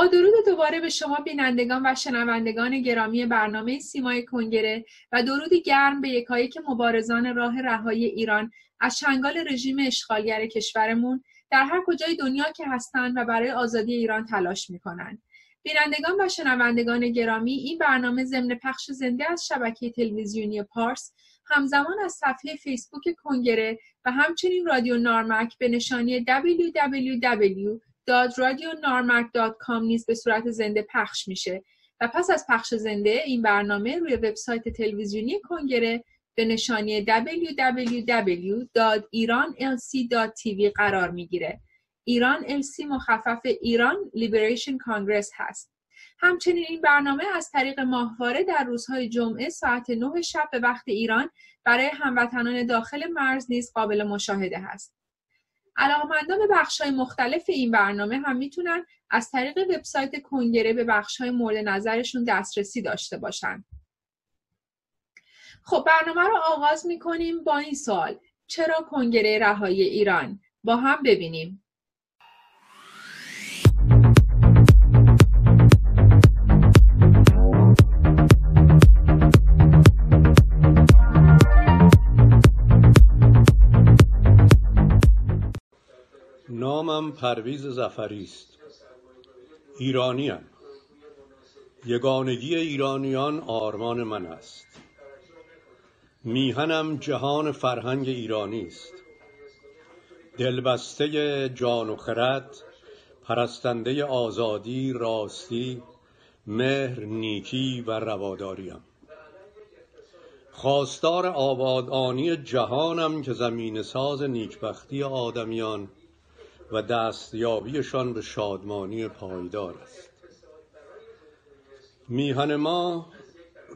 با درود دوباره به شما بینندگان و شنوندگان گرامی برنامه سیمای کنگره و درود گرم به یکایک که مبارزان راه رهایی ایران از چنگال رژیم اشغالگر کشورمون در هر کجای دنیا که هستند و برای آزادی ایران تلاش می‌کنند. بینندگان و شنوندگان گرامی، این برنامه ضمن پخش زنده از شبکه تلویزیونی پارس همزمان از صفحه فیسبوک کنگره و همچنین رادیو نارمک به نشانی www.radionarmak.com نیز به صورت زنده پخش میشه و پس از پخش زنده این برنامه روی وبسایت تلویزیونی کنگره به نشانی www.iranlc.tv قرار میگیره. ایرانLC مخفف ایران لیبریشن کانگرس هست. همچنین این برنامه از طریق ماهواره در روزهای جمعه ساعت 9 شب به وقت ایران برای هموطنان داخل مرز نیز قابل مشاهده هست. علاقه‌مندان به بخش‌های مختلف این برنامه هم میتونن از طریق وبسایت کنگره به بخش‌های مورد نظرشون دسترسی داشته باشن. خب برنامه رو آغاز می‌کنیم با این سوال: چرا کنگره رهایی ایران؟ با هم ببینیم. نامم پرویز ظفری است. ایرانیم. یگانگی ایرانیان آرمان من است. میهنم جهان فرهنگ ایرانی است. دلبسته جان و خرد، پرستنده آزادی، راستی، مهر، نیکی و رواداریم. خواستار آبادانی جهانم که زمین ساز نیکبختی آدمیان و دستیابیشان به شادمانی پایدار است. میهن ما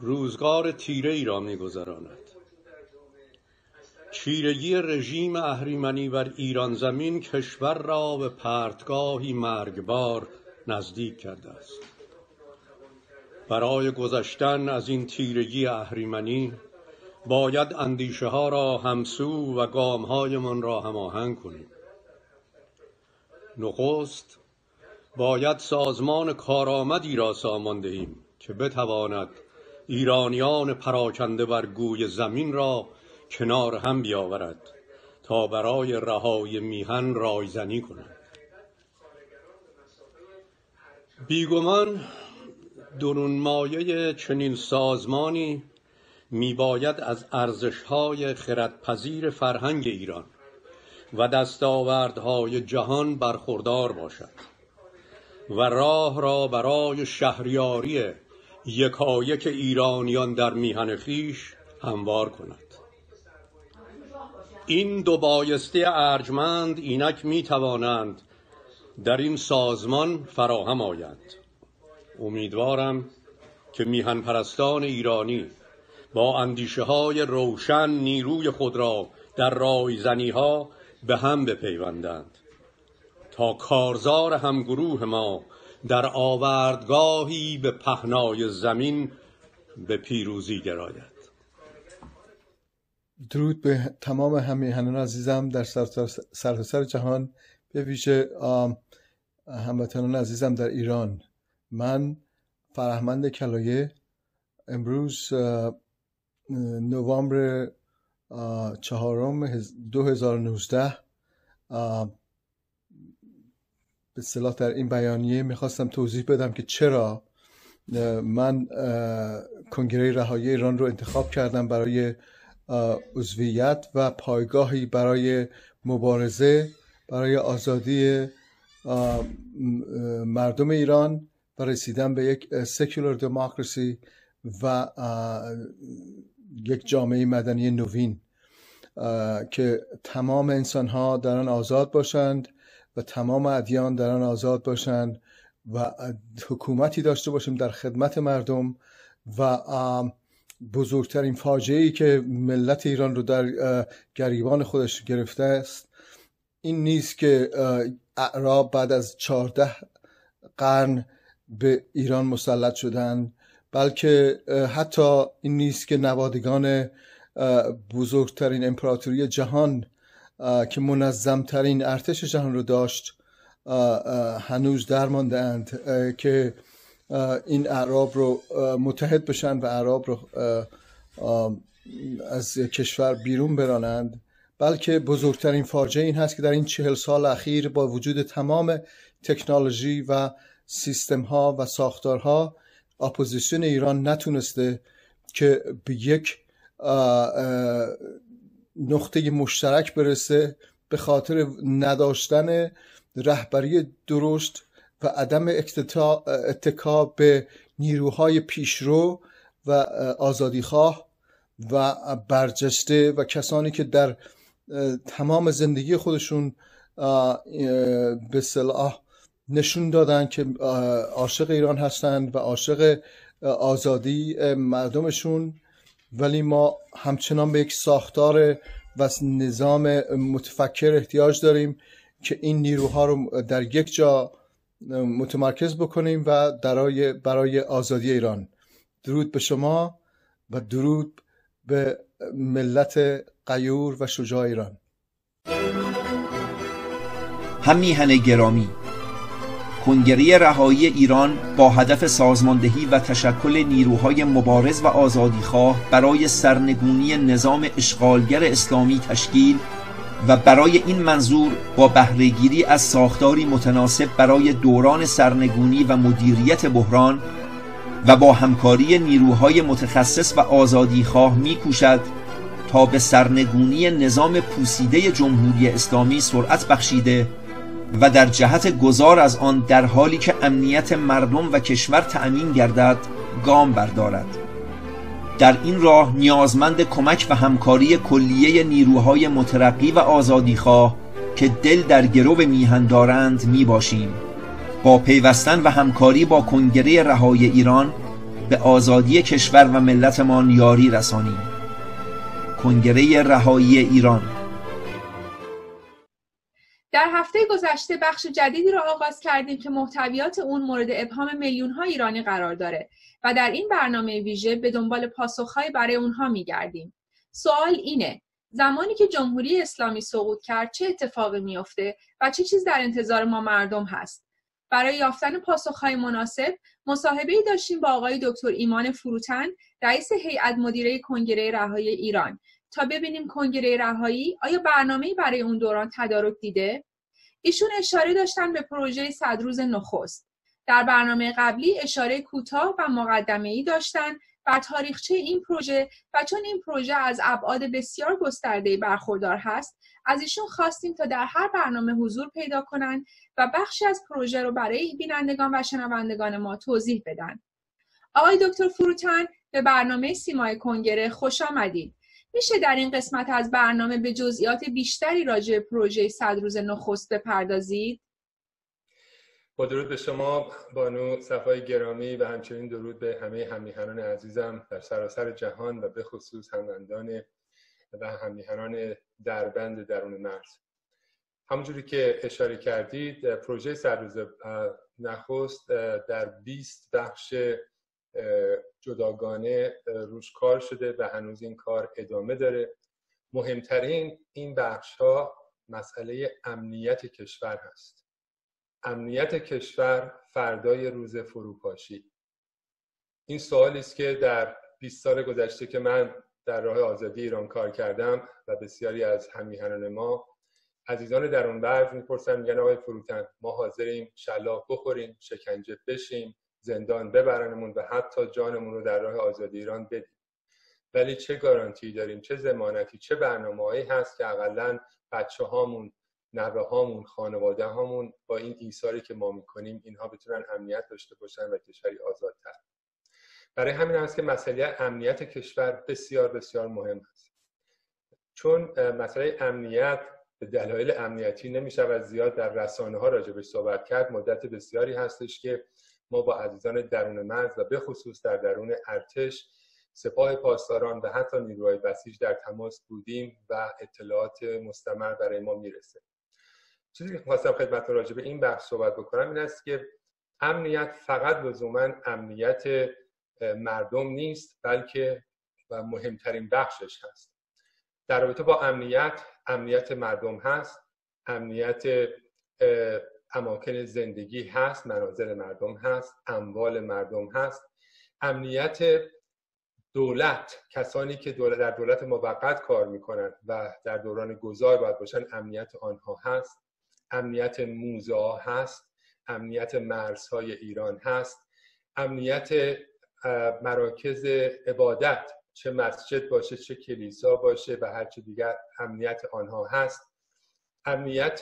روزگار تیره‌ای را می‌گذراند. چیرگی رژیم اهریمنی بر ایران زمین کشور را به پرتگاهی مرگبار نزدیک کرده است. برای گذشتن از این تیرگی اهریمنی باید اندیشه ها را همسو و گام هایمان را هماهنگ کنیم. نخست باید سازمان کارآمدی را سامان دهیم که بتواند ایرانیان پراکنده بر گوی زمین را کنار هم بیاورد تا برای رهایی میهن رایزنی کند. بیگمان درون مایه چنین سازمانی میباید از ارزش‌های خردپذیر فرهنگ ایران و دستاوردهای جهان برخوردار باشد و راه را برای شهریاری یکایک ایرانیان در میهن خویش هموار کند. این دو بایسته ارجمند اینک می توانند در این سازمان فراهم آیند. امیدوارم که میهن پرستان ایرانی با اندیشه های روشن نیروی خود را در رایزنی ها به هم بپیوندند تا کارزار همگروه ما در آوردگاهی به پهنای زمین به پیروزی گراید. درود به تمام هممیهنان عزیزم در سرتاسر جهان، به ویژه هموطنان عزیزم در ایران. من فرهمند کلایه، امروز نوامبر 4 2019 به اصطلاح در این بیانیه میخواستم توضیح بدم که چرا من کنگره رهایی ایران رو انتخاب کردم برای عضویت و پایگاهی برای مبارزه برای آزادی مردم ایران و رسیدن به یک سکولار دموکراسی و یک جامعه مدنی نوین که تمام انسان‌ها در آن آزاد باشند و تمام ادیان در آن آزاد باشند و حکومتی داشته باشیم در خدمت مردم و بزرگترین فاجعه‌ای که ملت ایران رو در گریبان خودش گرفته است این نیست که اعراب بعد از 14 قرن به ایران مسلط شدند، بلکه حتی این نیست که نوادگان بزرگترین امپراتوری جهان که منظمترین ارتش جهان رو داشت هنوز درمانده اند که این اعراب رو متحد بشن و اعراب رو از کشور بیرون برانند، بلکه بزرگترین فاجعه این هست که در این 40 سال اخیر با وجود تمام تکنولوژی و سیستم ها و ساختارها اپوزیسیون ایران نتونسته که به یک نقطه مشترک برسه به خاطر نداشتن رهبری درست و عدم اتکا به نیروهای پیشرو و آزادیخواه و برجسته و کسانی که در تمام زندگی خودشون به صلاح نشون دادن که عاشق ایران هستند و عاشق آزادی مردمشون، ولی ما همچنان به یک ساختار و نظام متفکر احتیاج داریم که این نیروها رو در یک جا متمرکز بکنیم و برای آزادی ایران. درود به شما و درود به ملت غیور و شجاع ایران. هممیهن گرامی، کنگره رهایی ایران با هدف سازماندهی و تشکل نیروهای مبارز و آزادیخواه برای سرنگونی نظام اشغالگر اسلامی تشکیل و برای این منظور با بهره‌گیری از ساختاری متناسب برای دوران سرنگونی و مدیریت بحران و با همکاری نیروهای متخصص و آزادیخواه می‌کوشد تا به سرنگونی نظام پوسیده جمهوری اسلامی سرعت بخشیده و در جهت گذار از آن در حالی که امنیت مردم و کشور تأمین گردد گام بردارد. در این راه نیازمند کمک و همکاری کلیه نیروهای مترقی و آزادیخواه که دل در گرو میهن دارند می باشیم. با پیوستن و همکاری با کنگره رهایی ایران به آزادی کشور و ملتمان یاری رسانیم. کنگره رهایی ایران. در هفته گذشته بخش جدیدی را آغاز کردیم که محتویات اون مورد ابهام میلیون‌ها ایرانی قرار داره و در این برنامه ویژه به دنبال پاسخ‌های برای اونها می‌گردیم. سوال اینه: زمانی که جمهوری اسلامی سقوط کرد چه اتفاقی می‌افته و چه چیز در انتظار ما مردم هست؟ برای یافتن پاسخ‌های مناسب، مصاحبه‌ای داشتیم با آقای دکتر ایمان فروتن، رئیس هیئت مدیره کنگره رهایی ایران، تا ببینیم کنگره رهایی آیا برنامه‌ای برای اون دوران تدارک دیده؟ ایشون اشاره داشتن به پروژه 100 روز نخست. در برنامه قبلی اشاره کوتاه و مقدمه‌ای داشتن بر تاریخچه این پروژه و چون این پروژه از ابعاد بسیار گسترده‌ای برخوردار هست، از ایشون خواستیم تا در هر برنامه حضور پیدا کنن و بخشی از پروژه رو برای بینندگان و شنوندگان ما توضیح بدن. آقای دکتر فروتن، به برنامه سیمای کنگره خوش آمدید. میشه در این قسمت از برنامه به جزئیات بیشتری راجع به پروژه 100 روز نخست بپردازید؟ با درود به شما بانو صفای گرامی و همچنین درود به همه هممیهنان عزیزم در سراسر جهان و به خصوص هموطنان و هممیهنان دربند درون مرز. همونجوری که اشاره کردید، پروژه 100 روز نخست در 20 بخش جداگانه روش کار شده و هنوز این کار ادامه داره. مهمترین این بخش‌ها مسئله امنیت کشور هست. امنیت کشور فردای روز فروپاشی. این سوالی است که در 20 سال گذشته که من در راه آزادی ایران کار کردم و بسیاری از هممیهنان ما عزیزان درون مرز می‌پرسن، میگن آقای فروتن ما حاضریم شلاق بخوریم، شکنجه بشیم، زندان ببرنمون و حتی جانمون رو در راه آزادی ایران بدیم، ولی چه گارانتی داریم، چه ضمانتی، چه برنامه‌هایی هست که حداقل بچه‌هامون، نوه‌هامون، خانواده‌هامون با این ایثاری که ما می‌کنیم اینها بتونن امنیت داشته باشن و کشوری آزادتر. برای همین هست که مسئله امنیت کشور بسیار بسیار مهم است. چون مسئله امنیت به دلایل امنیتی نمی‌شود زیاد در رسانه‌ها راجعش صحبت کرد. مدت بسیاری هستش که ما با عزیزان درون مرز و به خصوص در درون ارتش، سپاه پاسداران و حتی نیروهای بسیج در تماس بودیم و اطلاعات مستمر برای ما میرسه. چیزی که خواستم خدمتتون راجع به این بحث صحبت بکنم این است که امنیت فقط لزوما امنیت مردم نیست، بلکه و مهمترین بخشش هست. در رابطه با امنیت، امنیت مردم هست، امنیت اماکن زندگی هست، منازل مردم هست، اموال مردم هست. امنیت دولت، کسانی که در دولت موقت کار میکنند و در دوران گذار باید باشن، امنیت آنها هست. امنیت موزه ها هست، امنیت مرزهای ایران هست، امنیت مراکز عبادت، چه مسجد باشه چه کلیسا باشه و هر چه دیگر، امنیت آنها هست. امنیت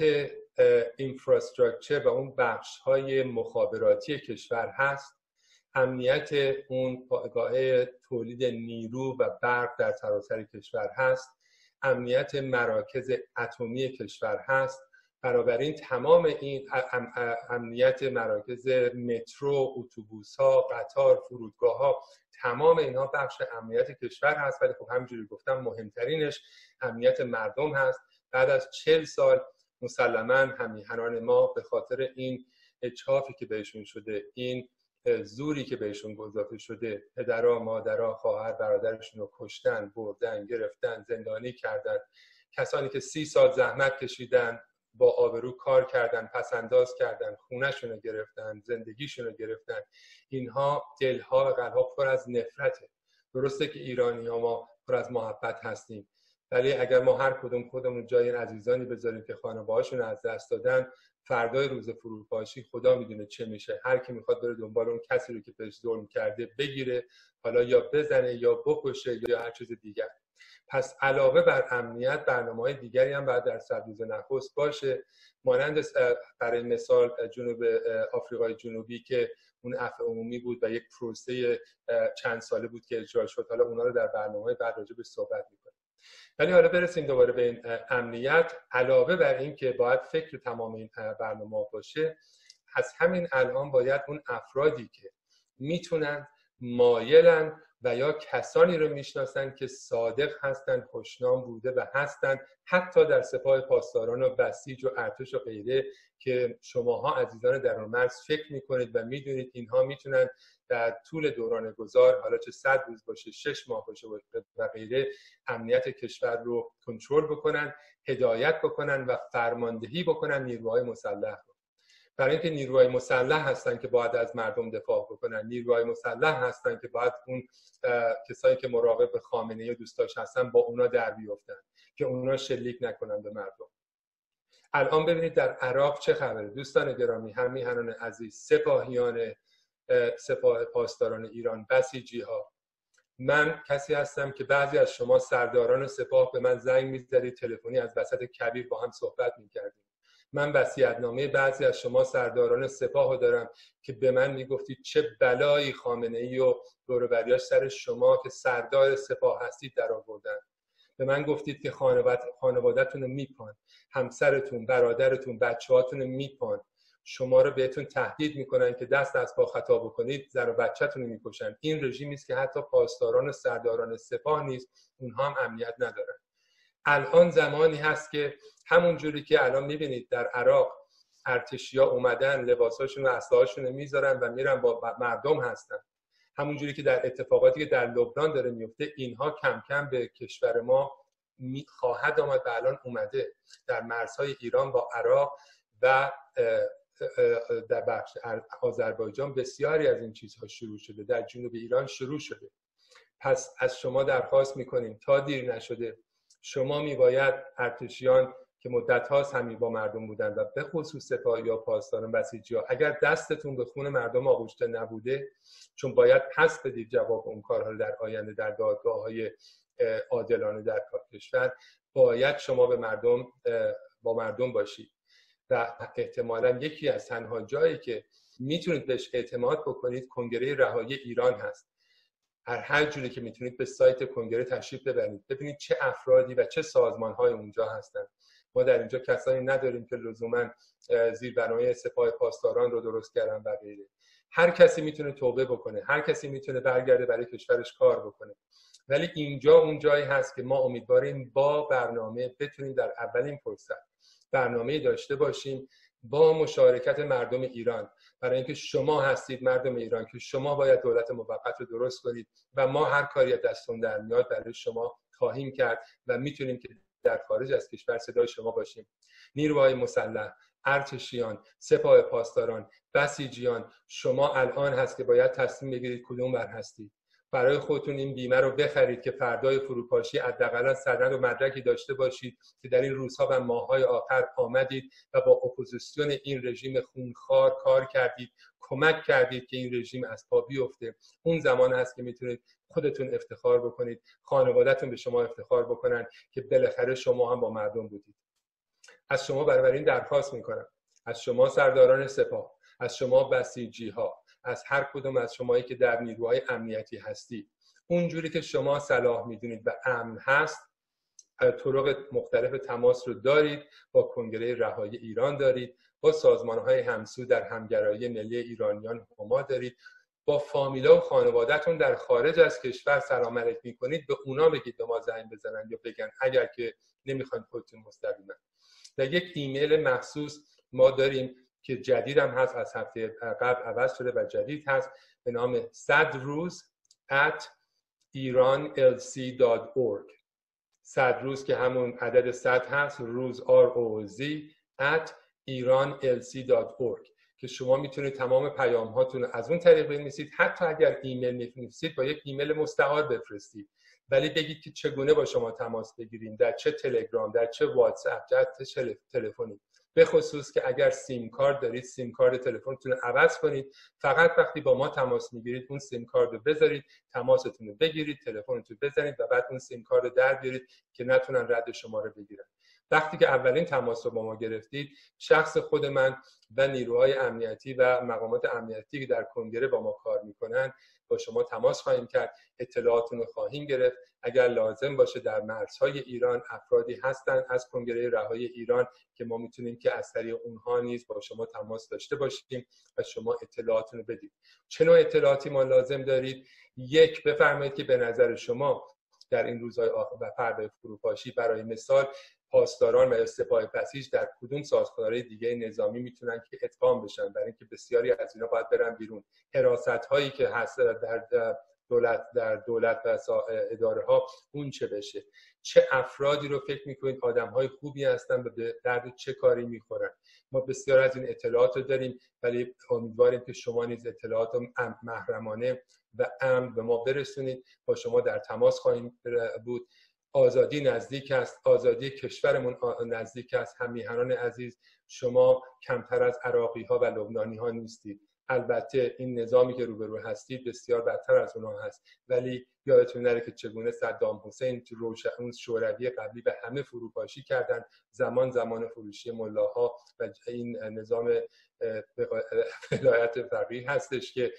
اینفراستراکچر و اون بخش های مخابراتی کشور هست. امنیت اون پایگاه تولید نیرو و برق در سراسر کشور هست. امنیت مراکز اتمی کشور هست. بنابراین تمام این امنیت مراکز مترو، اتوبوس‌ها، قطار، فرودگاه‌ها، تمام اینها بخش امنیت کشور هست. ولی خب همینجوری گفتم مهمترینش امنیت مردم هست. بعد از 40 سال مسلماً همیهنان ما به خاطر این چافی که بهشون شده، این زوری که بهشون گذاشته شده، پدرها، مادرها، خواهر برادرشون رو کشتن، بردن، گرفتن، زندانی کردن. کسانی که 30 سال زحمت کشیدن، با آبرو کار کردن، پسنداز کردن، خونه‌شون رو گرفتن، زندگیشون رو گرفتن. اینها دلها و قلب‌ها پر از نفرته. درسته که ایرانی‌ها ما پر از محبت هستیم، ولی اگر ما هر کدوم خودمون جای این عزیزانی بذاریم که خانواده‌هاشون از دست دادن، فردای روز فروپاشی خدا میدونه چه میشه. هر کی میخواد بره دنبال اون کسی رو که بهش ظلم کرده بگیره، حالا یا بزنه یا بکشه یا هر چیز دیگر. پس علاوه بر امنیت، برنامه‌های دیگری هم باید در صد روز نخست باشه، مانند برای مثال جنوب آفریقای جنوبی که اون عفو عمومی بود و یک پروسه چند ساله بود که اجرا شد. حالا اونا رو در برنامه‌های بعد راجعش صحبت می‌کنیم. ولی حالا برسیم دوباره به این امنیت. علاوه بر این که باید فکر تمام این برنامه‌ها باشه، از همین الان باید اون افرادی که میتونن، مایلن و یا کسانی رو میشناسن که صادق هستن، خوشنام بوده و هستن، حتی در سپاه پاسداران و بسیج و ارتش و غیره، که شماها عزیزان در اون مرز فکر میکنید و میدونید اینها میتونن در طول دوران گذار، حالا چه 100 روز باشه، 6 ماه باشه و غیره، امنیت کشور رو کنترل بکنن، هدایت بکنن و فرماندهی بکنن نیروهای مسلح. برای اینکه نیروهای مسلح هستن که باید از مردم دفاع بکنن، نیروهای مسلح هستن که باید اون کسایی که مراقب خامنه‌ای و دوستاش هستن با اونا در بیافتن که اونا شلیک نکنن به مردم. الان ببینید در عراق چه خبره دوستان گرامی، همیهنان عزیز، سپاهیان، سپاه پاسداران ایران، بسیجی ها. من کسی هستم که بعضی از شما سرداران سپاه به من زنگ می‌زدید، تلفنی از وسط کبیر با هم صحبت می‌کردیم. من وصیت‌نامه بعضی از شما سرداران سپاهو دارم که به من میگفتید چه بلایی خامنه‌ای و دور و بریاش سر شما که سردار سپاه هستید در آوردن. به من گفتید که خانواده‌تون رو میپان، همسرتون، برادرتون، بچه‌هاتون رو میپان. شما رو بهتون تهدید میکنن که دست از پا خطا بکنید، زن و بچه‌تون رو میکشن. این رژیمی است که حتی پاسداران و سرداران سپاه نیست، اونها هم امنیت ندارن. الان زمانی هست که همون جوری که الان میبینید در عراق ارتشیا اومدن، لباساشون و اسلحه‌هاشون رو میذارن و میرن با مردم هستن، همون جوری که در اتفاقاتی که در لبنان داره میفته، اینها کم کم به کشور ما خواهد آمد و الان اومده در مرزهای ایران با عراق و در بخش آذربایجان بسیاری از این چیزها شروع شده، در جنوب ایران شروع شده. پس از شما درخواست میکنیم تا دیر نشده، شما میباید ارتشیان که مدت هاست همین با مردم بودن و به خصوص سپاه یا پاسداران بسیجی ها، اگر دستتون به خون مردم آغشته نبوده، چون باید پس بدید جواب اون کارها رو در آینده در دادگاه‌های عادلانه در کشور، باید شما با مردم باشید و احتمالاً یکی از تنها جایی که میتونید بهش اعتماد بکنید کنگره رهایی ایران هست. هر جوری که میتونید به سایت کنگره تشریف ببرید، ببینید چه افرادی و چه سازمان‌های اونجا هستن. ما در اینجا کسانی نداریم که لزوما زیربنای سپاه پاسداران رو درست کردن و غیره. هر کسی میتونه توبه بکنه، هر کسی میتونه برگرده برای کشورش کار بکنه. ولی اینجا اون جایی هست که ما امیدواریم با برنامه بتونیم در اولین فرصت برنامه‌ای داشته باشیم با مشارکت مردم ایران، برای اینکه شما هستید مردم ایران که شما باید دولت موقت رو درست کنید و ما هر کاری از دستون در میاد برای شما خواهیم کرد و میتونیم که در خارج از کشور صدای شما باشیم. نیروهای مسلح، ارتشیان، سپاه پاسداران، بسیجیان، شما الان هست که باید تصمیم بگیرید کدوم بر هستید. برای خودتون این بیمه رو بخرید که فردای فروپاشی حداقل سند و مدرکی داشته باشید که در این روزها و ماه‌های آخر آمدید و با اپوزیسیون این رژیم خونخوار کار کردید، کمک کردید که این رژیم از پا بیفته. اون زمان هست که میتونید خودتون افتخار بکنید، خانواده‌تون به شما افتخار بکنن که بالاخره شما هم با مردم بودید. از شما برای این درخواست میکنم، از شما سرداران سپاه، از شما بسیجی‌ها، از هر کدوم از شمایی که در نیروهای امنیتی هستی، اونجوری که شما صلاح میدونید و امن هست، طرق مختلف تماس رو دارید، با کنگره رهایی ایران دارید، با سازمان‌های همسو در همگرایی ملی ایرانیان هما دارید، با فامیلا و خانواده‌تون در خارج از کشور سلام علیک می‌کنید، به اونا بگید به ما زنگ بزنن یا بگن اگر که نمی‌خواید خودتون مستقیما. و یک ایمیل مخصوص ما داریم که جدید هم هست، از هفته قبل عوض شده و جدید هست، به نام 100roz@iranlc.org. 100 روز که همون عدد 100 هست، روز roz@iranlc.org، که شما میتونید تمام پیام هاتون از اون طریق بنویسید. حتی اگر ایمیل نمی‌نویسید با یک ایمیل مستعار بفرستید، ولی بگید که چگونه با شما تماس بگیریم، در چه تلگرام، در چه واتساپ، در چه تلفنی. به خصوص که اگر سیم کارت دارید، سیم کارت تلفنتون رو عوض کنید. فقط وقتی با ما تماس میگیرید اون سیم کارت رو بذارید، تماستون رو بگیرید، تلفنتون رو بزنید و بعد اون سیم کارت رو در بیارید که نتونن رد شما رو بگیرن. وقتی که اولین تماس رو با ما گرفتید، شخص خود من و نیروهای امنیتی و مقامات امنیتی که در کنگره با ما کار میکنن با شما تماس خواهیم کرد، اطلاعاتون رو خواهیم گرفت. اگر لازم باشه در مرزهای ایران افرادی هستن از کنگره رهایی ایران که ما میتونیم که از طریق اونها نیز با شما تماس داشته باشیم و شما اطلاعاتون رو بدید. چه نوع اطلاعاتی ما لازم دارید؟ یک، بفرمایید که به نظر شما در این روزهای آخر و فردای فروپاشی، برای مثال پاسداران و سپاه بسیج در کدوم سازوکارهای دیگه نظامی میتونن که ادغام بشن، برای اینکه بسیاری از اینا باید برن بیرون. حراست‌هایی که هست در دولت و اداره ها، اون چه بشه؟ چه افرادی رو فکر میکنید آدم‌های خوبی هستن و به درد چه کاری میخورن؟ ما بسیار از این اطلاعات رو داریم، ولی امیدواریم که شما نیز اطلاعات محرمانه و امن به ما برسونید. با شما در تماس خواهیم بود. آزادی نزدیک است، آزادی کشورمون نزدیک است. همیهنان عزیز، شما کمتر از عراقی‌ها و لبنانی‌ها نیستید. البته این نظامی که روبرو هستید بسیار بدتر از اونها هست، ولی یادتون نره که چگونه صدام حسین تو روشن شوروی قبلی به همه فروپاشی کردن. زمان فروشی ملاها و این نظام ولایت فقیه هستش که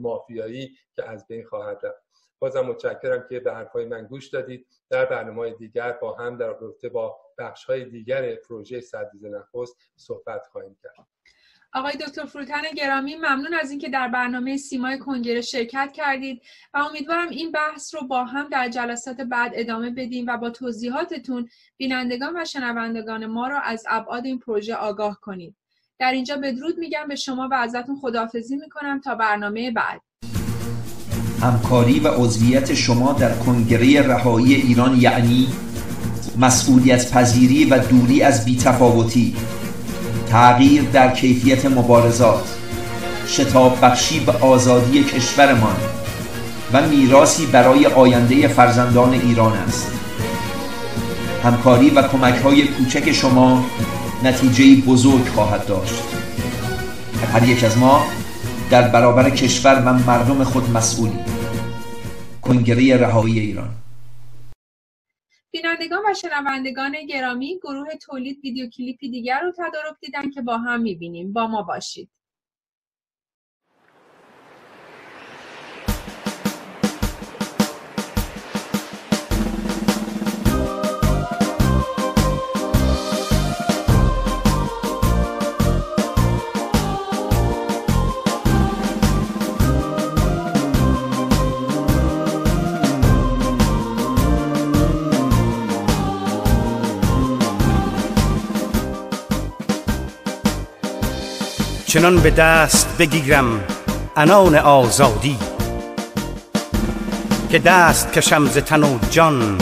مافیایی که از بین خواهد رفت. بازم متشکرم که به حرفای من گوش دادید. در برنامه‌های دیگر با هم در رابطه با بخش‌های دیگر پروژه سدریز نخست صحبت خواهیم کرد. آقای دکتر فروتن گرامی، ممنون از اینکه در برنامه سیمای کنگره شرکت کردید و امیدوارم این بحث رو با هم در جلسات بعد ادامه بدیم و با توضیحاتتون بینندگان و شنوندگان ما را از ابعاد این پروژه آگاه کنید. در اینجا بدرود میگم به شما و ازتون خداحافظی میکنم تا برنامه بعد. همکاری و عضویت شما در کنگره رهایی ایران یعنی مسئولیت پذیری و دوری از بی‌تفاوتی، تغییر در کیفیت مبارزات، شتاب بخشی به آزادی کشورمان و میراثی برای آینده فرزندان ایران است. همکاری و کمک‌های کوچک شما نتیجه‌ای بزرگ خواهد داشت. هر یک از ما در برابر کشور و مردم خود مسئولیم. کنگره رهایی ایران. بینندگان و شنوندگان گرامی، گروه تولید ویدیو کلیپی دیگر رو تدارک دیدن که با هم می‌بینیم. با ما باشید. چنان به دست بگیرم عنان آزادی که دست کشم ز تن و جان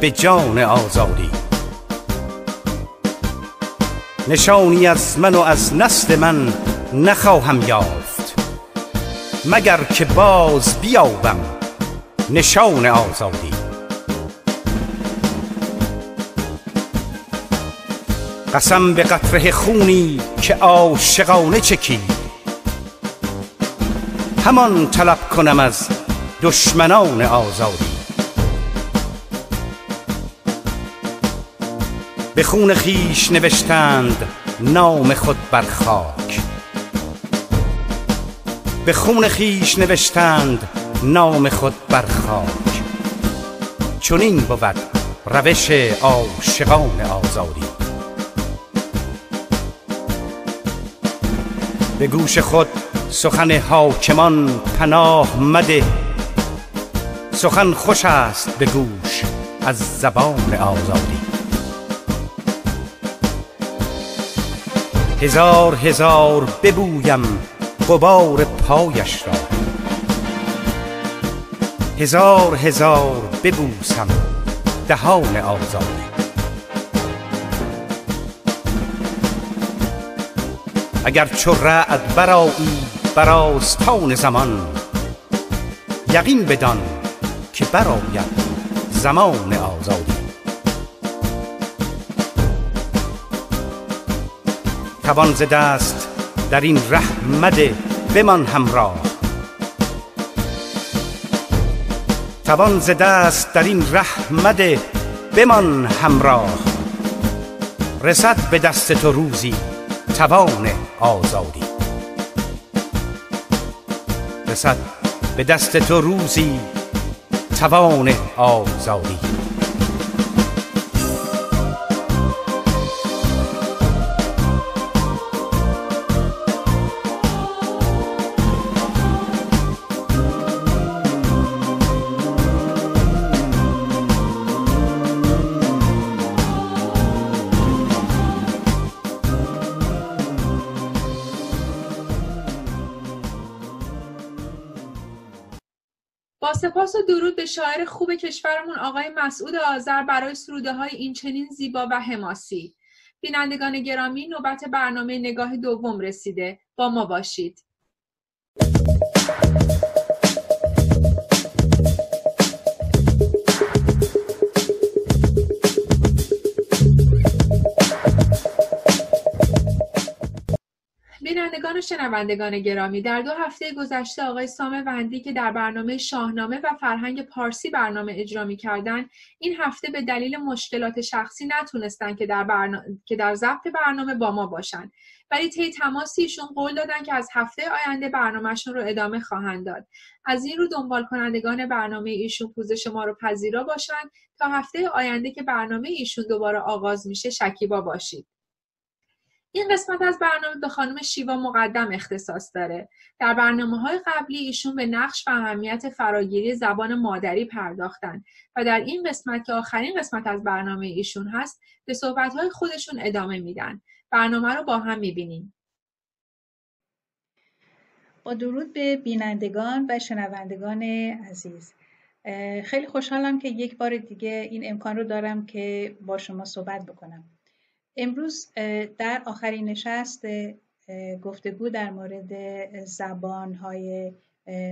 به جان آزادی. نشانی از من و از نسل من نخواهم یافت، مگر که باز بیابم نشان آزادی. قسم به قطره خونی که عاشقانه چکی، همان طلب کنم از دشمنان آزادی. به خون خویش نوشتند نام خود بر خاک، به خون خویش نوشتند نام خود بر خاک. چنین بود روش عاشقان آزادی. به گوش خود سخن حاکمان پناه مده، سخن خوش است به گوش از زبان آزادی. هزار هزار ببویم غبار پایش را، هزار هزار ببوسم دهان آزادی. اگر چو رعد برایی بر آستان زمان، یقین بدان که برآید زمان آزادی. توان ز دست در این ره مده بمان همراه، توان ز دست در این ره مده بمان همراه. رسد به دست تو روزی توان آزادی، رسد به دست تو روزی توان آزادی. سپاس و درود به شاعر خوب کشورمون آقای مسعود آذر برای سروده های این چنین زیبا و حماسی. بینندگان گرامی، نوبت برنامه نگاه دوم رسیده. با ما باشید. بینندگان و شنوندگان گرامی، در 2 هفته گذشته آقای سامه وندی که در برنامه شاهنامه و فرهنگ پارسی برنامه اجرا می‌کردند، این هفته به دلیل مشکلات شخصی نتونستن که در ضبط برنامه با ما باشن، ولی طی تماسی ایشون قول دادن که از هفته آینده برنامهشون رو ادامه خواهند داد. از این رو دنبال کنندگان برنامه ایشون پوزش ما رو پذیرا باشن تا هفته آینده که برنامه ایشون دوباره آغاز میشه شکیبا باشید. این قسمت از برنامه به خانم شیوا مقدم اختصاص داره. در برنامه‌های قبلی ایشون به نقش و اهمیت فراگیری زبان مادری پرداختن و در این قسمت که آخرین قسمت از برنامه ایشون هست، به صحبت‌های خودشون ادامه میدن. برنامه رو با هم می‌بینیم. با درود به بینندگان و شنوندگان عزیز. خیلی خوشحالم که یک بار دیگه این امکان رو دارم که با شما صحبت بکنم. امروز در آخرین نشست گفتگو در مورد زبان‌های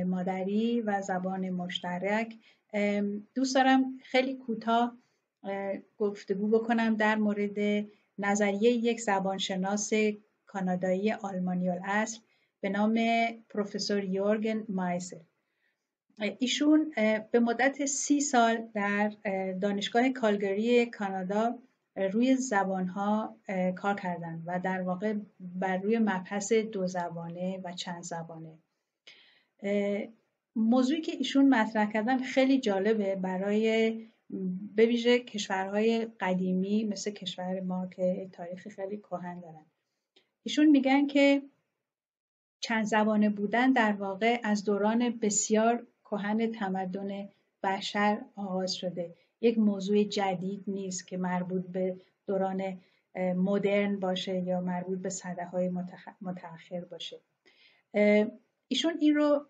مادری و زبان مشترک دوست دارم خیلی کوتاه گفتگو بکنم در مورد نظریه یک زبانشناس کانادایی آلمانی الاصل به نام پروفسور یورگن مایسر. ایشون به مدت 30 سال در دانشگاه کالگری کانادا روی زبانها کار کردن و در واقع بر روی مبحث دو زبانه و چند زبانه. موضوعی که ایشون مطرح کردن خیلی جالبه برای به ویژه کشورهای قدیمی مثل کشور ما که تاریخ خیلی کهن دارن. ایشون میگن که چند زبانه بودن در واقع از دوران بسیار کهن تمدن بشر آغاز شده. یک موضوع جدید نیست که مربوط به دوران مدرن باشه یا مربوط به سده‌های متأخر باشه. ایشون این رو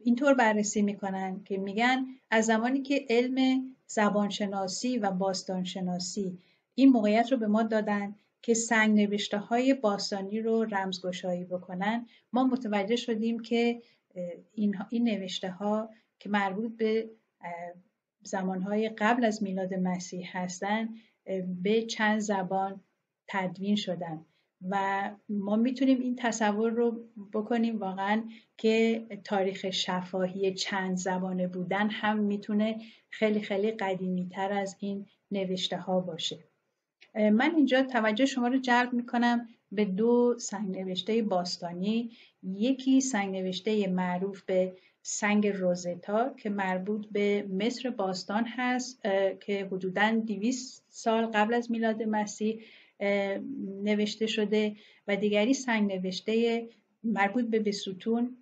اینطور بررسی میکنن که میگن از زمانی که علم زبانشناسی و باستانشناسی این موقعیت رو به ما دادن که سنگ نوشته‌های باستانی رو رمزگشایی بکنن، ما متوجه شدیم که این نوشته‌ها که مربوط به زمانهای قبل از میلاد مسیح هستن به چند زبان تدوین شدن و ما میتونیم این تصور رو بکنیم واقعا که تاریخ شفاهی چند زبانه بودن هم میتونه خیلی خیلی قدیمی تر از این نوشته ها باشه. من اینجا توجه شما رو جلب میکنم به دو سنگ نوشته باستانی، یکی سنگ نوشته معروف به سنگ روزتا که مربوط به مصر باستان هست که حدوداً 200 سال قبل از میلاد مسیح نوشته شده و دیگری سنگ نوشته مربوط به بستون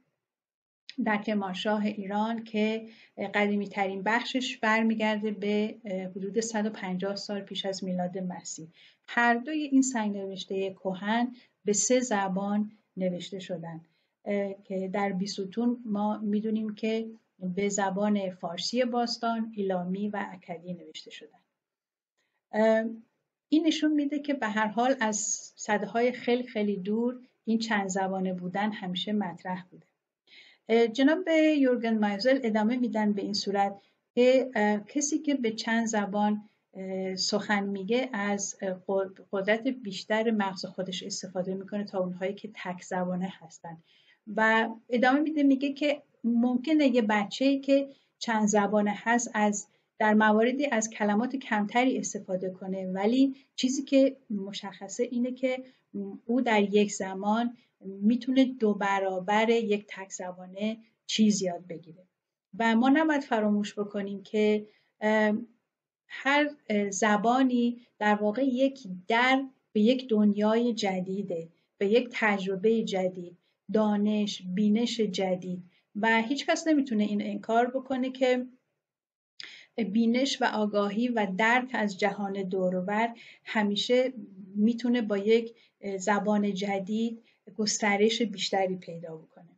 در کرمانشاه ایران که قدیمی ترین بخشش برمیگرده به حدود 150 سال پیش از میلاد مسیح. هر دوی این سنگ نوشته کهن به 3 زبان نوشته شدن که در بیستون ما میدونیم که به زبان فارسی باستان، ایلامی و اکدی نوشته شدن. این نشون میده که به هر حال از صدهای خیلی خیلی دور این چند زبانه بودن همیشه مطرح بوده. جناب یورگن مایسر ادامه میدن به این صورت که کسی که به چند زبان سخن میگه از قدرت بیشتر مغز خودش استفاده میکنه تا اونهایی که تک زبانه هستن و ادامه میده میگه که ممکنه یه بچه‌ای که چند زبانه هست از در مواردی از کلمات کمتری استفاده کنه، ولی چیزی که مشخصه اینه که او در یک زمان میتونه 2 برابر یک تک زبانه چیز یاد بگیره. و ما نباید فراموش بکنیم که هر زبانی در واقع یک در به یک دنیای جدیده، به یک تجربه جدید، دانش، بینش جدید و هیچ کس نمیتونه این انکار بکنه که بینش و آگاهی و درک از جهان دور و بر همیشه میتونه با یک زبان جدید گسترش بیشتری پیدا بکنه.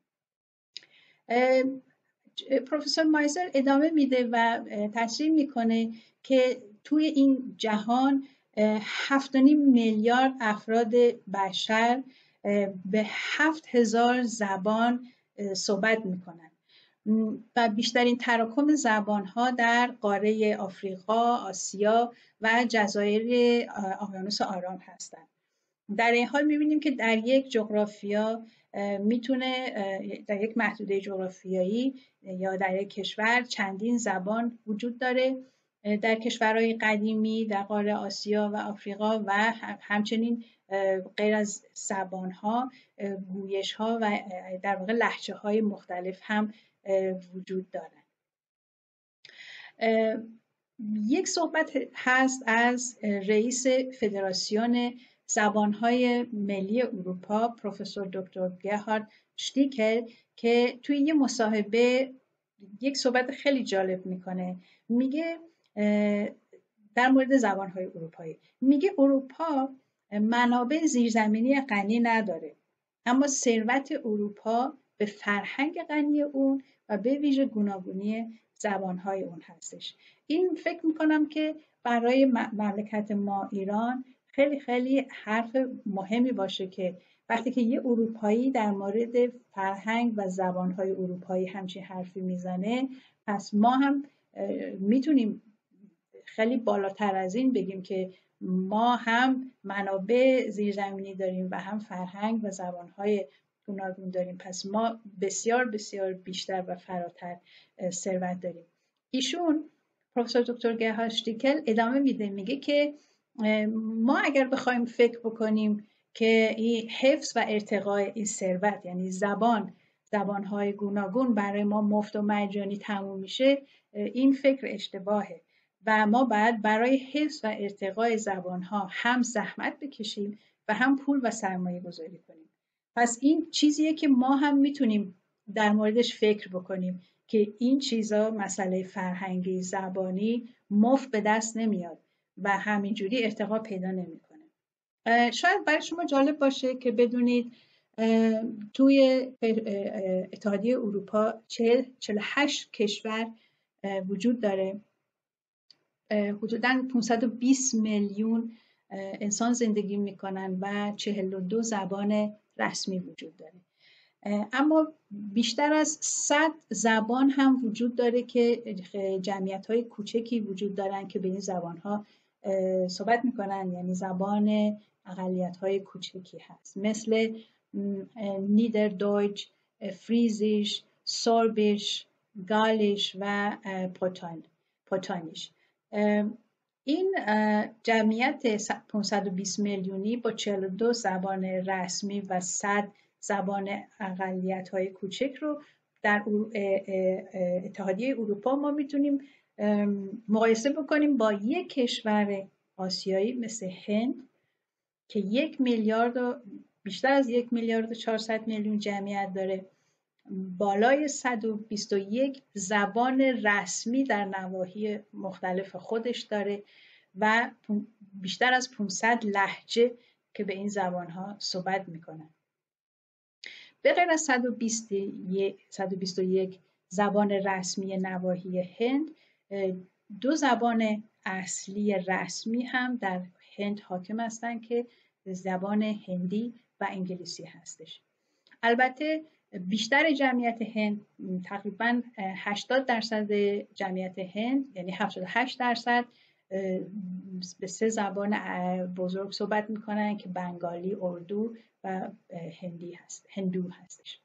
پروفسور مایسر ادامه میده و تشریح میکنه که توی این جهان 7.5 میلیارد افراد بشر به 7,000 زبان صحبت میکنن و بیشترین تراکم زبانها در قاره آفریقا، آسیا و جزایر اقیانوس آرام هستند. در این حال میبینیم که در یک جغرافیا میتونه در یک محدوده جغرافیایی یا در یک کشور چندین زبان وجود داره. در کشورهای قدیمی در قاره آسیا و آفریقا و همچنین غیر از زبانها گویشها و در واقع لهجه های مختلف هم وجود دارن. یک صحبت هست از رئیس فدراسیون زبانهای ملی اروپا پروفسور دکتر گهارد شتیکل که توی یه مصاحبه یک صحبت خیلی جالب میکنه. میگه در مورد زبانهای اروپایی، میگه اروپا منابع زیرزمینی غنی نداره، اما ثروت اروپا به فرهنگ غنی اون و به ویژه گوناگونی زبانهای اون هستش. این فکر میکنم که برای مملکت ما ایران خیلی خیلی حرف مهمی باشه که وقتی که یه اروپایی در مورد فرهنگ و زبانهای اروپایی همچین حرفی میزنه، پس ما هم میتونیم خیلی بالاتر از این بگیم که ما هم منابع زیرزمینی داریم و هم فرهنگ و زبانهای گوناگون داریم، پس ما بسیار بسیار بیشتر و فراتر ثروت داریم. ایشون پروفسور دکتر گهارد شتیکل ادامه میده، میگه که ما اگر بخوایم فکر بکنیم که این حفظ و ارتقاء این ثروت، یعنی زبانهای گوناگون برای ما مفت و مجانی تموم میشه، این فکر اشتباهه و ما باید برای حفظ و ارتقاء زبانها هم زحمت بکشیم و هم پول و سرمایه گذاری کنیم. پس این چیزیه که ما هم میتونیم در موردش فکر بکنیم که این چیزا، مسئله فرهنگی، زبانی، مفت به دست نمیاد و همینجوری ارتقا پیدا نمیکنه. شاید برای شما جالب باشه که بدونید توی اتحادیه اروپا 48 کشور وجود داره، حدوداً 520 میلیون انسان زندگی میکنن و 42 زبان رسمی وجود داره. اما بیشتر از 100 زبان هم وجود داره که جمعیت‌های کوچکی وجود دارن که به این زبان‌ها صحبت میکنن، یعنی زبان اقلیت‌های کوچکی هست، مثل نیدردویچ، فریزیش، سوربیش، گالیش و پوتانیش. این جمعیت 520 میلیونی با 42 زبان رسمی و 100 زبان اقلیت‌های کوچک رو در اتحادیه اروپا ما میتونیم مقایسه بکنیم با یک کشور آسیایی مثل هند که 1 میلیارد، بیشتر از 1,400,000,000 جمعیت داره، بالای 121 زبان رسمی در نواحی مختلف خودش داره و بیشتر از 500 لهجه که به این زبان‌ها صحبت میکنن. به غیر از 121 زبان رسمی نواحی هند، 2 زبان اصلی رسمی هم در هند حاکم هستند که زبان هندی و انگلیسی هستش. البته بیشتر جمعیت هند، تقریباً 80% جمعیت هند، یعنی 78%، به 3 زبان بزرگ صحبت میکنن که بنگالی، اردو و هندو هستش.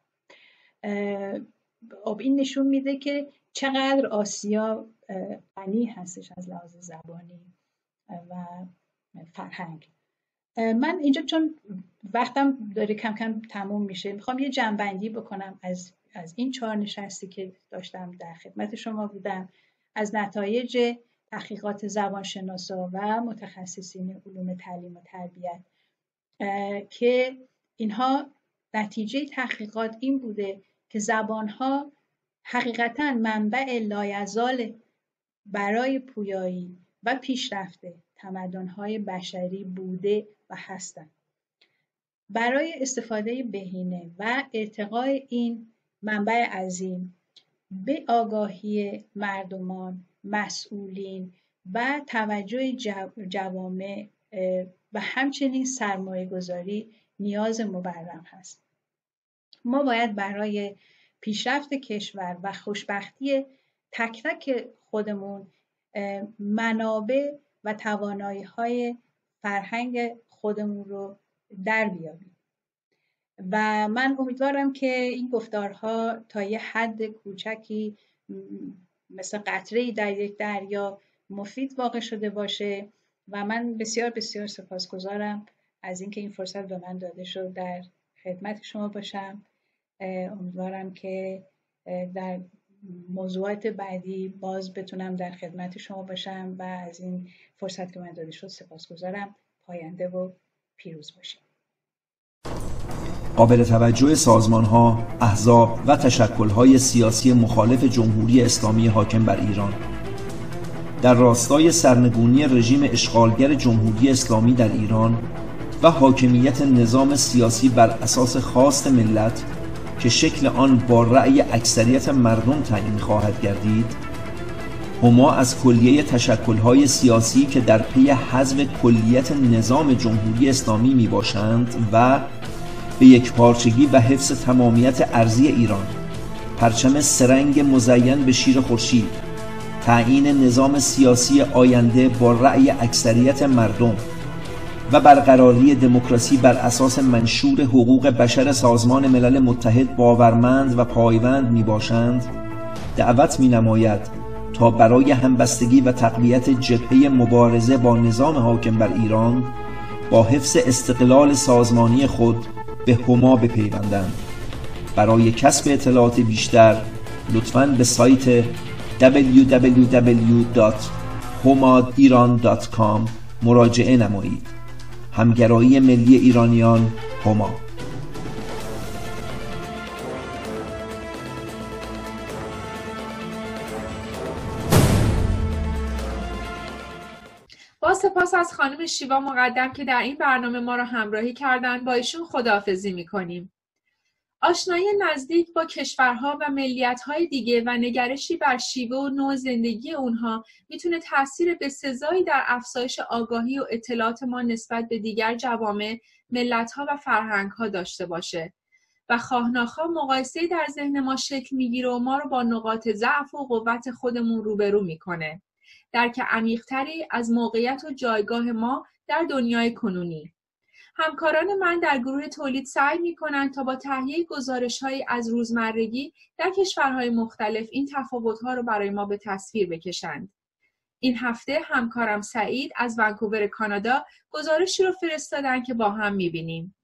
این نشون میده که چقدر آسیا غنی هستش از لحاظ زبانی و فرهنگ. من اینجا چون وقتم داره کم کم تموم میشه، میخوام یه جمع‌بندی بکنم از این 4 نشستی که داشتم در خدمت شما بودم، از نتایج تحقیقات زبانشناسا و متخصصین علوم تعلیم و تربیت، که اینها نتیجه تحقیقات این بوده که زبانها حقیقتاً منبع لایزال برای پویایی و پیشرفت تمدن‌های بشری بوده و هستند. برای استفاده بهینه و ارتقای این منبع عظیم به آگاهی مردمان، مسئولین و توجه جوامع و همچنین سرمایه‌گذاری نیاز مبرم هست. ما باید برای پیشرفت کشور و خوشبختی تک تک خودمون منابع و توانایی‌های فرهنگ خودمون رو در بیاریم. و من امیدوارم که این گفتارها تا یه حد کوچکی مثل قطره‌ای در یک دریا مفید واقع شده باشه و من بسیار بسیار سپاسگزارم از اینکه این فرصت به من داده شد در خدمت شما باشم. امیدوارم که در موضوعات بعدی باز بتونم در خدمت شما باشم و از این فرصت که من داده شد سپاسگزارم. پاینده و پیروز باشیم. قابل توجه سازمان‌ها، احزاب و تشکل‌های سیاسی مخالف جمهوری اسلامی حاکم بر ایران در راستای سرنگونی رژیم اشغالگر جمهوری اسلامی در ایران و حاکمیت نظام سیاسی بر اساس خواست ملت که شکل آن با رأی اکثریت مردم تعیین خواهد گردید، هما از کلیه تشکل‌های سیاسی که در پی حذف کلیت نظام جمهوری اسلامی میباشند و به یکپارچگی و حفظ تمامیت ارضی ایران، پرچم سرنگ مزین به شیر خورشید، تعیین نظام سیاسی آینده با رأی اکثریت مردم و برقراری دموکراسی بر اساس منشور حقوق بشر سازمان ملل متحد باورمند و پایوند میباشند، دعوت مینماید تا برای همبستگی و تقویت جبهه مبارزه با نظام حاکم بر ایران با حفظ استقلال سازمانی خود به هما بپیوندند. برای کسب اطلاعات بیشتر لطفاً به سایت www.homa-iran.com مراجعه نمایید. همگرایی ملی ایرانیان، هما. با سپاس از خانم شیوا مقدم که در این برنامه ما را همراهی کردند، با ایشون خداحافظی می‌کنیم. آشنایی نزدیک با کشورها و ملیت‌های دیگه و نگرشی بر شیوه و نوع زندگی اونها میتونه تأثیر بسزایی در افزایش آگاهی و اطلاعات ما نسبت به دیگر جوامع، ملت‌ها و فرهنگ‌ها داشته باشه و خواهناخواه مقایسه‌ای در ذهن ما شکل میگیره و ما رو با نقاط ضعف و قوت خودمون روبرو میکنه. درک عمیق‌تری از موقعیت و جایگاه ما در دنیای کنونی. همکاران من در گروه تولید سعی می‌کنند تا با تهیه گزارش‌هایی از روزمرگی در کشورهای مختلف این تفاوت‌ها رو برای ما به تصویر بکشند. این هفته همکارم سعید از ونکوور کانادا گزارشی رو فرستادن که با هم می‌بینیم.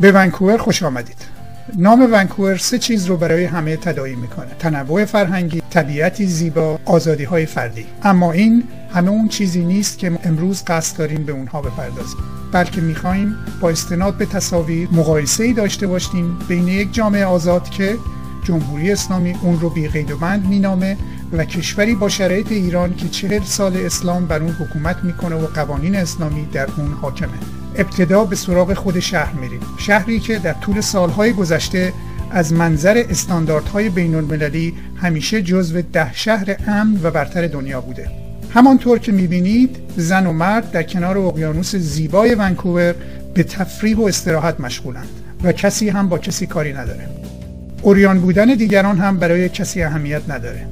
به ونکوور خوش آمدید. نام ونکوور سه چیز رو برای همه تداعی میکنه: تنوع فرهنگی، طبیعتی زیبا، آزادی های فردی. اما این همه اون چیزی نیست که امروز قصد داریم به اونها بپردازیم، بلکه میخواییم با استناد به تصاویر مقایسه‌ای داشته باشیم بین یک جامعه آزاد که جمهوری اسلامی اون رو بی قید و بند مینامه و کشوری با شرایط ایران که 40 سال اسلام بر اون حکومت میکنه و قوانین اسلامی در اون حاکمه. ابتدا به سراغ خود شهر میریم، شهری که در طول سالهای گذشته از منظر استانداردهای بین‌المللی همیشه جزو 10 شهر امن و برتر دنیا بوده. همانطور که میبینید زن و مرد در کنار اقیانوس زیبای ونکوور به تفریح و استراحت مشغولند و کسی هم با کسی کاری نداره. اوریان بودن دیگران هم برای کسی اهمیت نداره.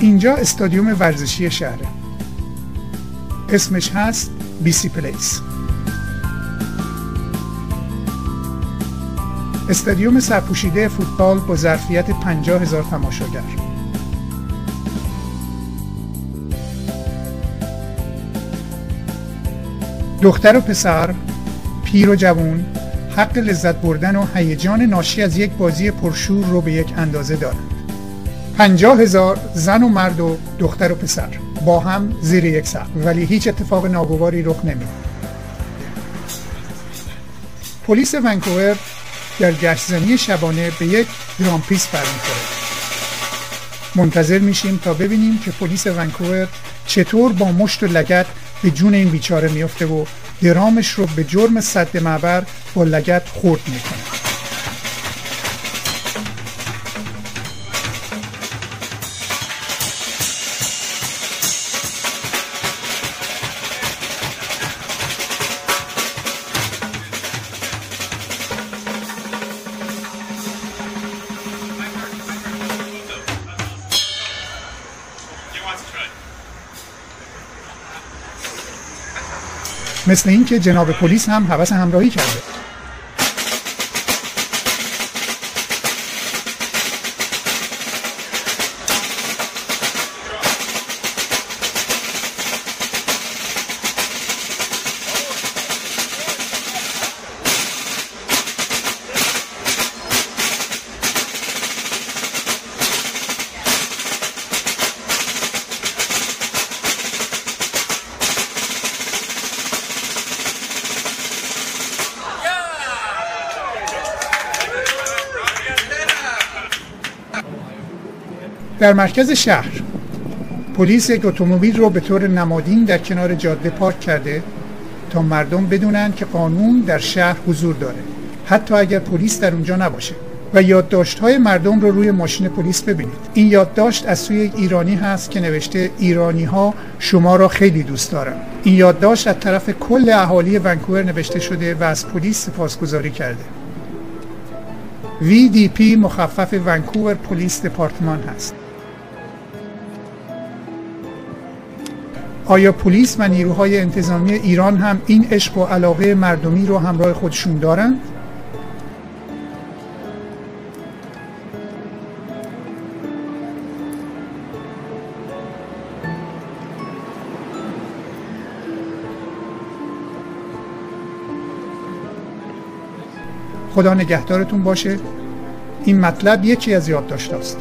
اینجا استادیوم ورزشی شهره، اسمش هست بی سی پلیس. استادیوم سرپوشیده فوتبال با ظرفیت 50,000 تماشاگر. دختر و پسر، پیر و جوان، حق لذت بردن و هیجان ناشی از یک بازی پرشور رو به یک اندازه دارند. 50,000 زن و مرد و دختر و پسر با هم زیر یک سقف، ولی هیچ اتفاق ناگواری رخ نمیده. پلیس ونکوور در گشت‌زنی شبانه به یک درامپیس برمیخوره. منتظر میشیم تا ببینیم که پلیس ونکوور چطور با مشت و لگد به جون این بیچاره میفته و درامش رو به جرم سد معبر با لگد خورد میکنه. مثل این که جناب پلیس هم هوس همراهی کرده. در مرکز شهر پلیس یک اتومبیل رو به طور نمادین در کنار جاده پارک کرده تا مردم بدونن که قانون در شهر حضور داره، حتی اگر پلیس در اونجا نباشه، و یادداشت‌های مردم رو روی ماشین پلیس ببینید. این یادداشت از سوی ایرانی هست که نوشته ایرانی‌ها شما را خیلی دوست دارن. این یادداشت از طرف کل اهالی ونکوور نوشته شده و از پلیس سپاسگزاری کرده. VDP مخفف ونکوور پلیس دپارتمان هست. آیا پلیس و نیروهای انتظامی ایران هم این عشق و علاقه مردمی رو همراه خودشون دارند؟ خدا نگهدارتون باشه. این مطلب یکی از یادداشت‌هاست.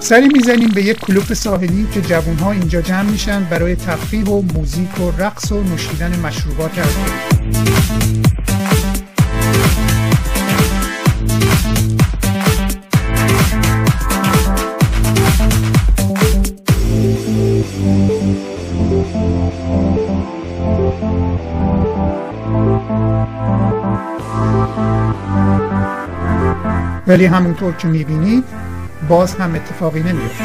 سری میزنیم به یک کلوپ ساحلی که جوان‌ها اینجا جمع میشن برای تفریح و موزیک و رقص و نوشیدن مشروبات عربی. ولی همونطور که میبینید باز هم اتفاقی نمیفته.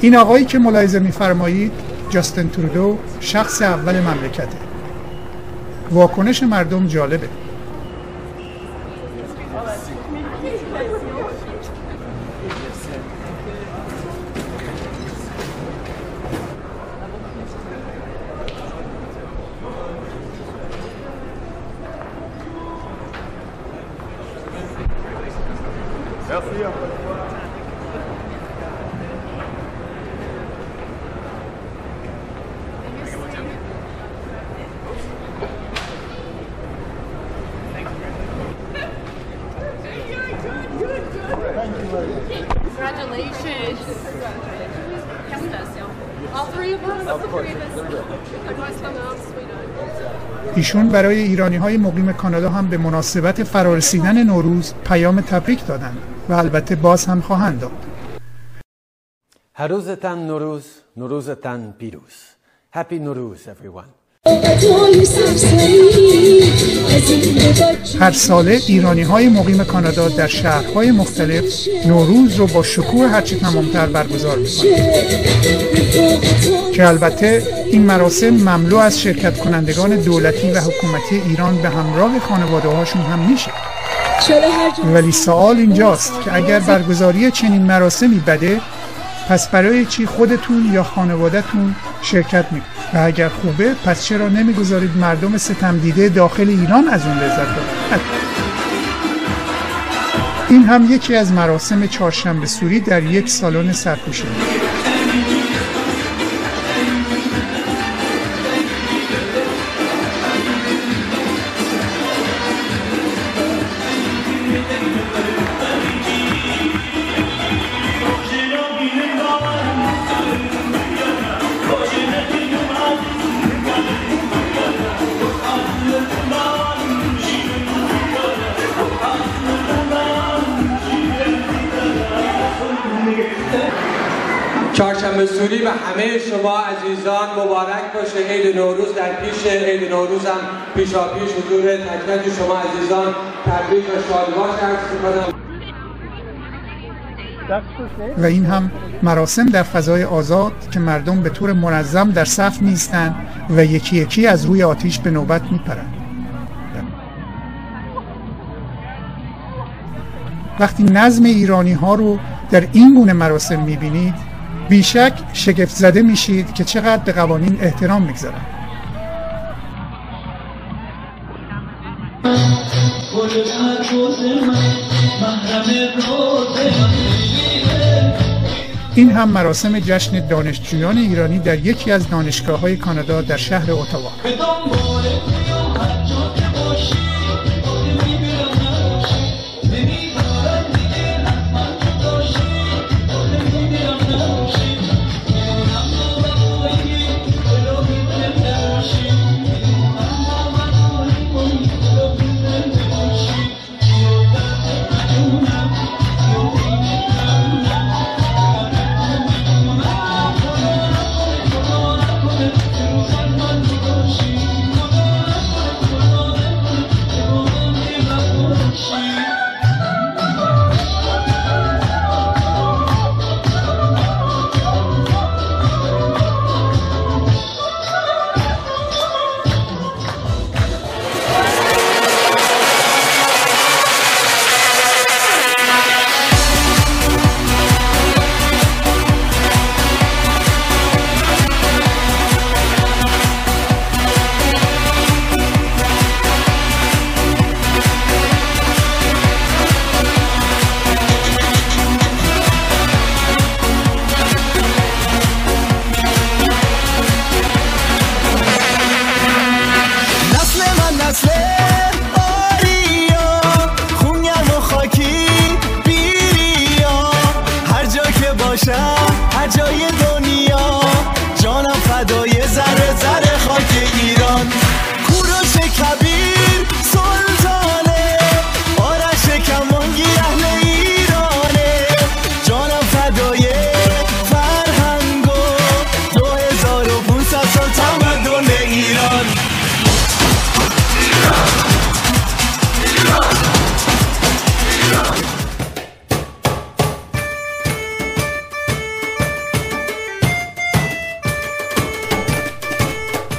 این آقایی که ملاحظه میفرمایید جاستین ترودو، شخص اول مملکته. واکنش مردم جالبه. ایشون برای ایرانی‌های مقیم کانادا هم به مناسبت فرارسیدن نوروز پیام تبریک دادند و البته باز هم خواهند داد. هر روزتان نوروز، نوروزتان پیروز. Happy Nowruz everyone. هر ساله ایرانی‌های مقیم کانادا در شهرهای مختلف نوروز رو با شکوه هرچه تمام‌تر برگزار می‌کنند که البته این مراسم مملو از شرکت کنندگان دولتی و حکومتی ایران به همراه خانواده‌هاشون هم میشه. ولی سوال اینجاست که اگر برگزاری چنین مراسمی بده، پس برای چی خودتون یا خانواده‌تون شرکت می‌کنید؟ و اگر خوبه، پس چرا نمیگذارید مردم ستمدیده داخل ایران از اون لذت ببرند؟ این هم یکی از مراسم چهارشنبه سوری در یک سالن سرپوشی. چهارشنبه سوری و همه شما عزیزان مبارک باشه. عید نوروز در پیش، عید نوروز هم پیشاپیش حضور تک شما عزیزان تبریک و شادباش عرض می‌کنم. و این هم مراسم در فضای آزاد که مردم به طور منظم در صف میستن و یکی یکی از روی آتیش به نوبت میپرند. وقتی نظم ایرانی ها رو در این گونه مراسم میبینید، بیشک شگفت زده میشید که چقدر به قوانین احترام میگذارن. این هم مراسم جشن دانشجویان ایرانی در یکی از دانشگاه‌های کانادا در شهر اتاوا.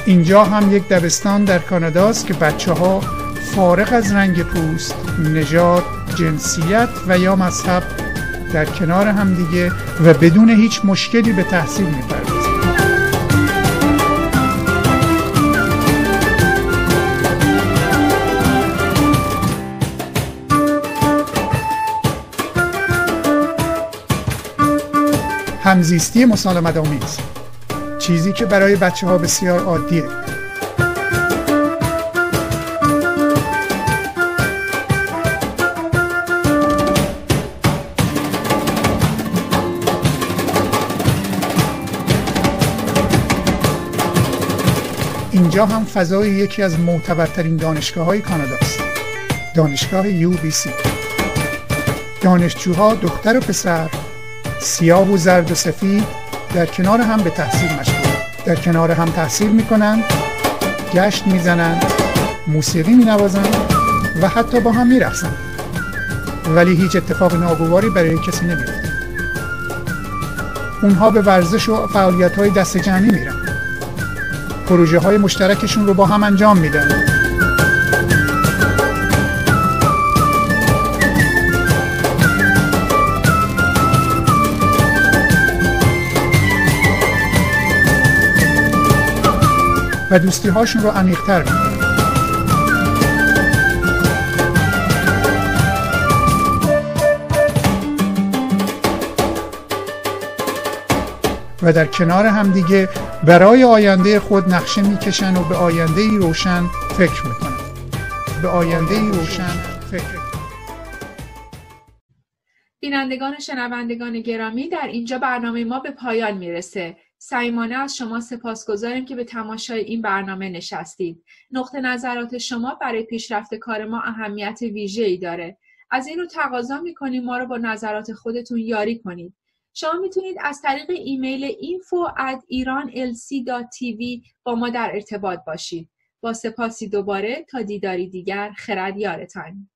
اینجا هم یک دبستان در کاناداست که بچه‌ها فارغ از رنگ پوست، نژاد، جنسیت و یا مذهب در کنار هم دیگه و بدون هیچ مشکلی به تحصیل می‌پردازند. همزیستی مسالمت‌آمیز، چیزی که برای بچه‌ها بسیار عادیه. اینجا هم فضای یکی از معتبرترین دانشگاه‌های کاناداست، دانشگاه یو بی سی. دانشجوها دختر و پسر، سیاه و زرد و سفید، در کنار هم به تحصیل مشغولند، در کنار هم تحصیل می‌کنند، گشت می‌زنند، موسیقی می‌نوازند و حتی با هم می‌رقصند، ولی هیچ اتفاق ناگواری برای کسی نمی‌افته. اونها به ورزش و فعالیت‌های دسته جمعی میرن، پروژه‌های مشترکشون رو با هم انجام میدن. و دوستی هاشون رو عمیق‌تر می‌کنه. و در کنار همدیگه برای آینده خود نقشه می‌کشن و به آینده‌ای روشن فکر می‌کنن. بینندگان و شنوندگان گرامی، در اینجا برنامه ما به پایان میرسه. صمیمانه از شما سپاسگزاریم که به تماشای این برنامه نشستید. نقطه نظرات شما برای پیشرفت کار ما اهمیت ویژه‌ای داره. از این رو تقاضا می‌کنیم ما رو با نظرات خودتون یاری کنید. شما میتونید از طریق ایمیل info@iranlc.tv با ما در ارتباط باشید. با سپاسی دوباره تا دیداری دیگر، خرد یارتان.